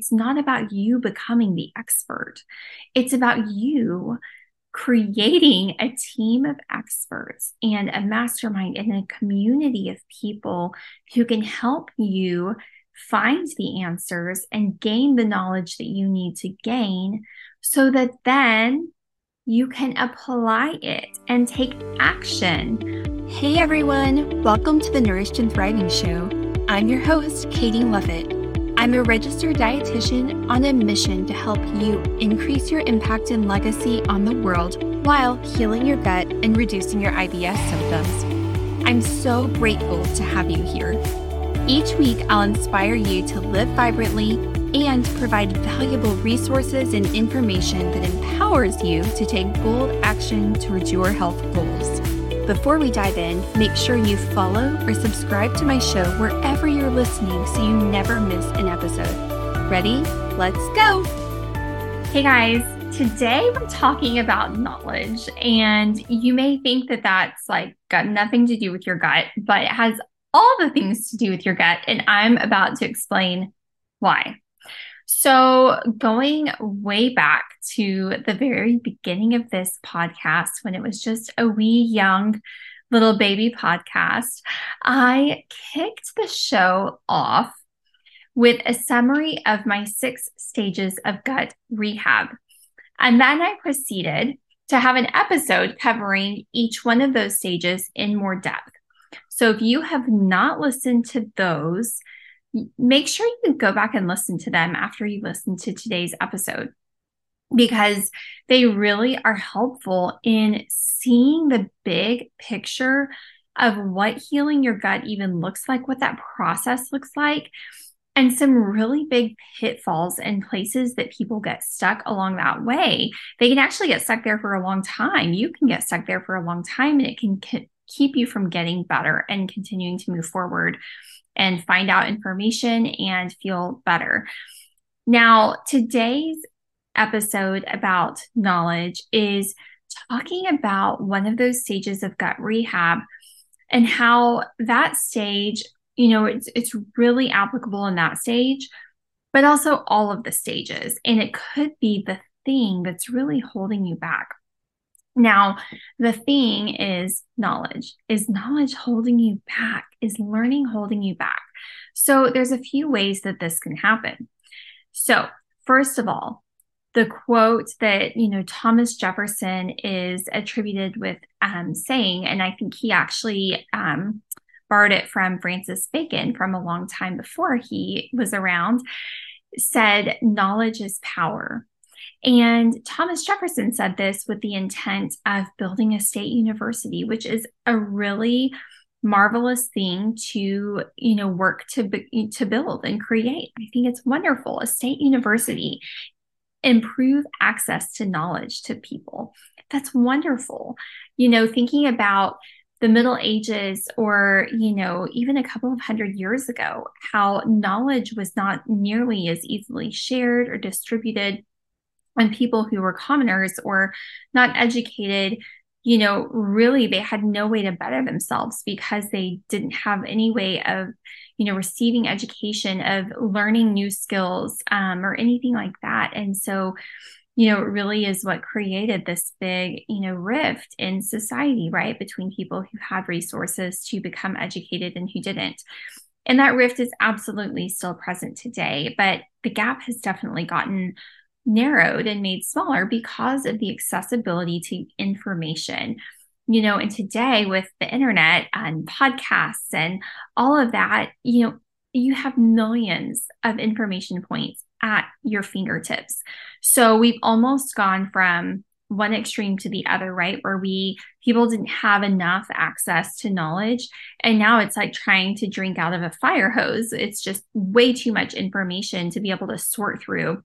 It's not about you becoming the expert. It's about you creating a team of experts and a mastermind and a community of people who can help you find the answers and gain the knowledge that you need to gain so that then you can apply it and take action. Hey everyone, welcome to the Nourished and Thriving Show. I'm your host, Katie Lovett. I'm a registered dietitian on a mission to help you increase your impact and legacy on the world while healing your gut and reducing your IBS symptoms. I'm so grateful to have you here. Each week, I'll inspire you to live vibrantly and provide valuable resources and information that empowers you to take bold action towards your health goals. Before we dive in, make sure you follow or subscribe to my show wherever you're listening so you never miss an episode. Ready? Let's go! Hey guys, today we're talking about knowledge, and you may think that that's like got nothing to do with your gut, but it has all the things to do with your gut, and I'm about to explain why. So going way back to the very beginning of this podcast, when it was just a wee young little baby podcast, I kicked the show off with a summary of my 6 stages of gut rehab. And then I proceeded to have an episode covering each one of those stages in more depth. So if you have not listened to those, make sure you go back and listen to them after you listen to today's episode, because they really are helpful in seeing the big picture of what healing your gut even looks like, what that process looks like, and some really big pitfalls and places that people get stuck along that way. They can actually get stuck there for a long time. You can get stuck there for a long time, and it can keep you from getting better and continuing to move forward and find out information and feel better. Now, today's episode about knowledge is talking about one of those stages of gut rehab and how that stage, you know, it's really applicable in that stage, but also all of the stages. And it could be the thing that's really holding you back. Now, the thing is knowledge. Is knowledge holding you back? Is learning holding you back? So there's a few ways that this can happen. So first of all, the quote that, you know, Thomas Jefferson is attributed with saying, and I think he actually borrowed it from Francis Bacon from a long time before he was around, said, "Knowledge is power." And Thomas Jefferson said this with the intent of building a state university, which is a really marvelous thing to, you know, work to build and create. I think it's wonderful. A state university, improve access to knowledge to people. That's wonderful. You know, thinking about the Middle Ages, or, you know, even a couple of hundred years ago, how knowledge was not nearly as easily shared or distributed. And people who were commoners or not educated, you know, really they had no way to better themselves because they didn't have any way of, you know, receiving education, of learning new skills or anything like that. And so, you know, it really is what created this big, you know, rift in society, right, between people who had resources to become educated and who didn't. And that rift is absolutely still present today, but the gap has definitely gotten narrowed and made smaller because of the accessibility to information, you know, and today with the internet and podcasts and all of that, you know, you have millions of information points at your fingertips. So we've almost gone from one extreme to the other, right? Where people didn't have enough access to knowledge. And now it's like trying to drink out of a fire hose. It's just way too much information to be able to sort through.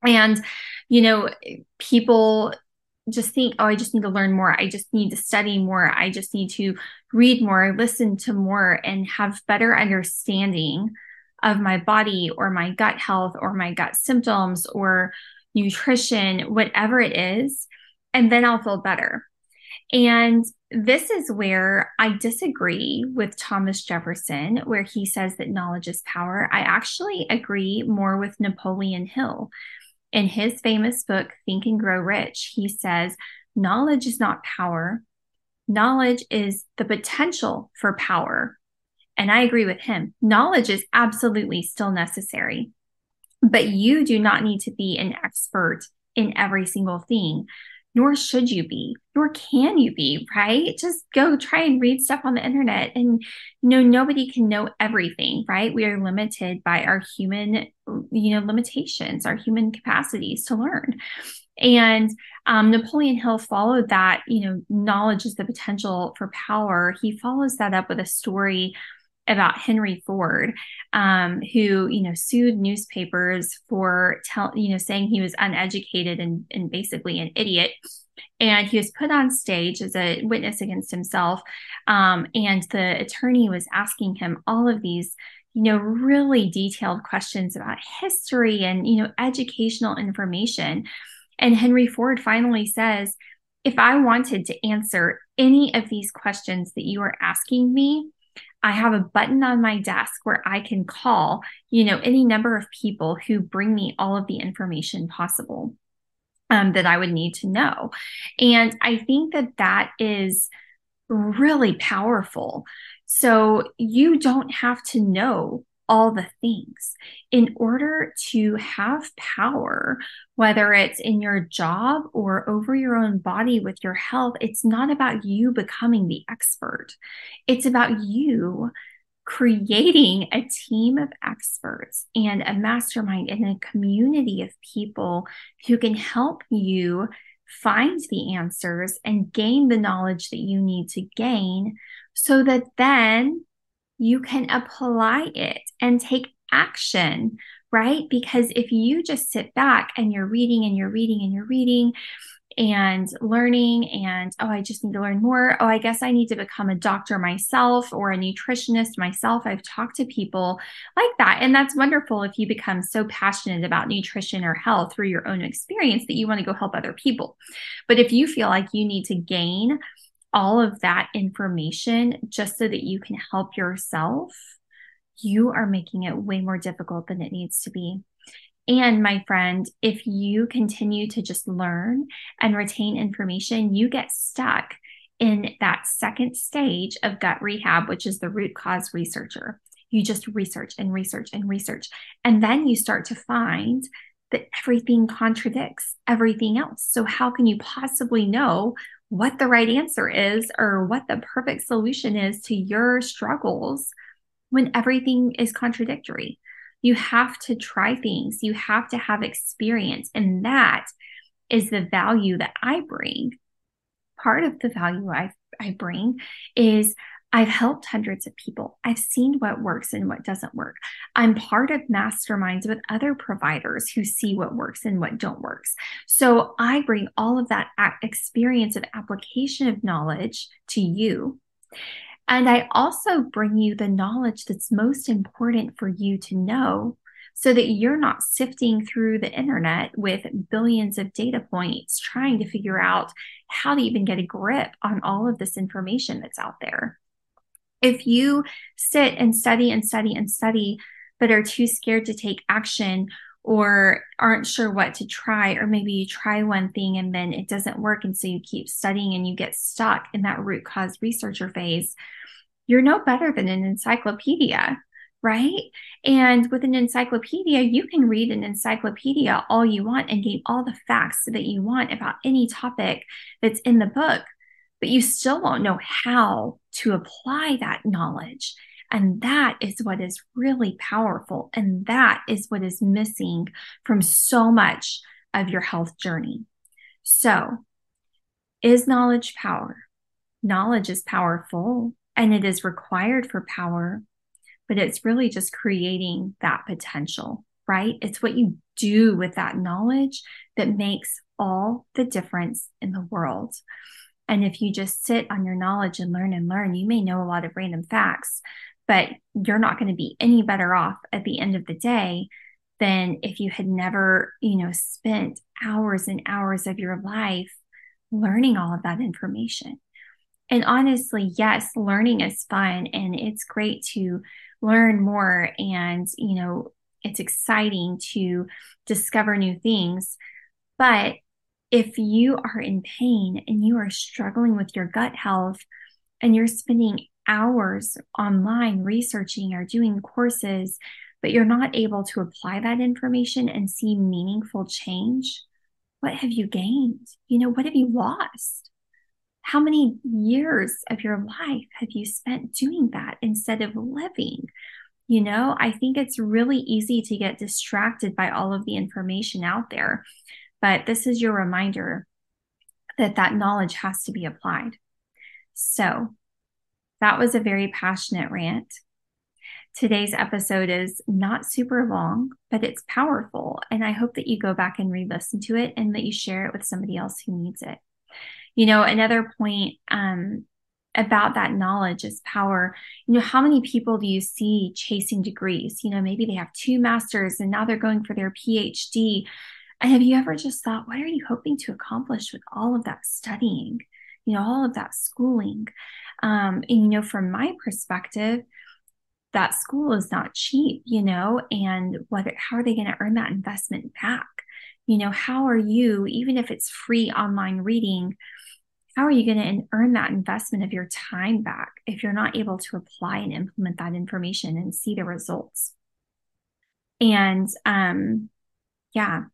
And, you know, people just think, oh, I just need to learn more. I just need to study more. I just need to read more, listen to more, and have better understanding of my body or my gut health or my gut symptoms or nutrition, whatever it is, and then I'll feel better. And this is where I disagree with Thomas Jefferson, where he says that knowledge is power. I actually agree more with Napoleon Hill. In his famous book, Think and Grow Rich, he says, knowledge is not power. Knowledge is the potential for power. And I agree with him. Knowledge is absolutely still necessary, but you do not need to be an expert in every single thing. Nor should you be, nor can you be, right? Just go try and read stuff on the internet, and nobody can know everything, right? We are limited by our human, limitations, our human capacities to learn. And Napoleon Hill followed that, knowledge is the potential for power. He follows that up with a story about Henry Ford, who, sued newspapers for saying he was uneducated and basically an idiot. And he was put on stage as a witness against himself. And the attorney was asking him all of these, really detailed questions about history and, educational information. And Henry Ford finally says, if I wanted to answer any of these questions that you are asking me, I have a button on my desk where I can call, any number of people who bring me all of the information possible that I would need to know. And I think that is really powerful. So you don't have to know all the things in order to have power, whether it's in your job or over your own body with your health. It's not about you becoming the expert. It's about you creating a team of experts and a mastermind and a community of people who can help you find the answers and gain the knowledge that you need to gain, so that then you can apply it and take action, right? Because if you just sit back and you're reading and you're reading and you're reading and learning and, oh, I just need to learn more. Oh, I guess I need to become a doctor myself or a nutritionist myself. I've talked to people like that. And that's wonderful if you become so passionate about nutrition or health through your own experience that you want to go help other people. But if you feel like you need to gain all of that information just so that you can help yourself, you are making it way more difficult than it needs to be. And my friend, if you continue to just learn and retain information, you get stuck in that second stage of gut rehab, which is the root cause researcher. You just research and research and research. And then you start to find that everything contradicts everything else. So how can you possibly know what the right answer is or what the perfect solution is to your struggles when everything is contradictory? You have to try things. You have to have experience. And that is the value that I bring. Part of the value I bring is I've helped hundreds of people. I've seen what works and what doesn't work. I'm part of masterminds with other providers who see what works and what don't work. So I bring all of that experience of application of knowledge to you. And I also bring you the knowledge that's most important for you to know, so that you're not sifting through the internet with billions of data points trying to figure out how to even get a grip on all of this information that's out there. If you sit and study and study and study, but are too scared to take action or aren't sure what to try, or maybe you try one thing and then it doesn't work, and so you keep studying and you get stuck in that root cause researcher phase, you're no better than an encyclopedia, right? And with an encyclopedia, you can read an encyclopedia all you want and gain all the facts that you want about any topic that's in the book, but you still won't know how to apply that knowledge. And that is what is really powerful. And that is what is missing from so much of your health journey. So, is knowledge power? Knowledge is powerful and it is required for power, but it's really just creating that potential, right? It's what you do with that knowledge that makes all the difference in the world. And if you just sit on your knowledge and learn, you may know a lot of random facts, but you're not going to be any better off at the end of the day than if you had never, spent hours and hours of your life learning all of that information. And honestly, yes, learning is fun and it's great to learn more. And, you know, it's exciting to discover new things. But if you are in pain and you are struggling with your gut health and you're spending hours online researching or doing courses, but you're not able to apply that information and see meaningful change, what have you gained? You know, what have you lost? How many years of your life have you spent doing that instead of living? You know, I think it's really easy to get distracted by all of the information out there, but this is your reminder that that knowledge has to be applied. So that was a very passionate rant. Today's episode is not super long, but it's powerful. And I hope that you go back and re-listen to it and that you share it with somebody else who needs it. You know, another point about that knowledge is power. You know, how many people do you see chasing degrees? You know, maybe they have 2 masters and now they're going for their PhD. And have you ever just thought, what are you hoping to accomplish with all of that studying? You know, all of that schooling. And, you know, from my perspective, that school is not cheap, you know, and how are they going to earn that investment back? You know, how are you, even if it's free online reading, how are you going to earn that investment of your time back if you're not able to apply and implement that information and see the results? And yeah,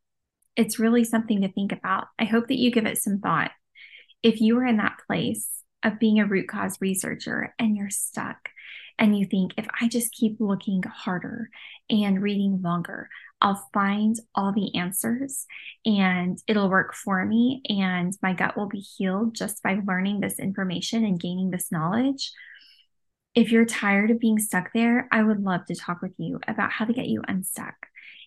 it's really something to think about. I hope that you give it some thought. If you are in that place of being a root cause researcher and you're stuck, and you think, if I just keep looking harder and reading longer, I'll find all the answers and it'll work for me and my gut will be healed just by learning this information and gaining this knowledge. If you're tired of being stuck there, I would love to talk with you about how to get you unstuck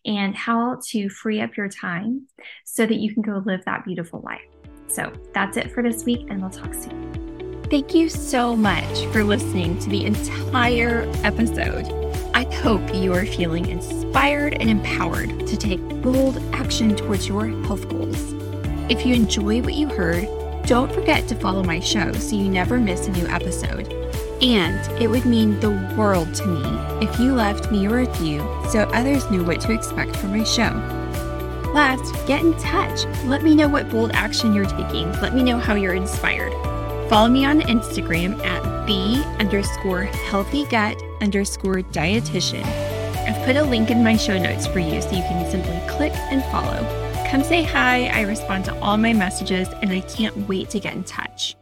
and how to free up your time so that you can go live that beautiful life. So that's it for this week and we'll talk soon. Thank you so much for listening to the entire episode. I hope you are feeling inspired and empowered to take bold action towards your health goals. If you enjoy what you heard, don't forget to follow my show so you never miss a new episode. And it would mean the world to me if you left me a review so others knew what to expect from my show. Last, get in touch. Let me know what bold action you're taking. Let me know how you're inspired. Follow me on Instagram at the_healthygut_dietitian. I've put a link in my show notes for you so you can simply click and follow. Come say hi. I respond to all my messages and I can't wait to get in touch.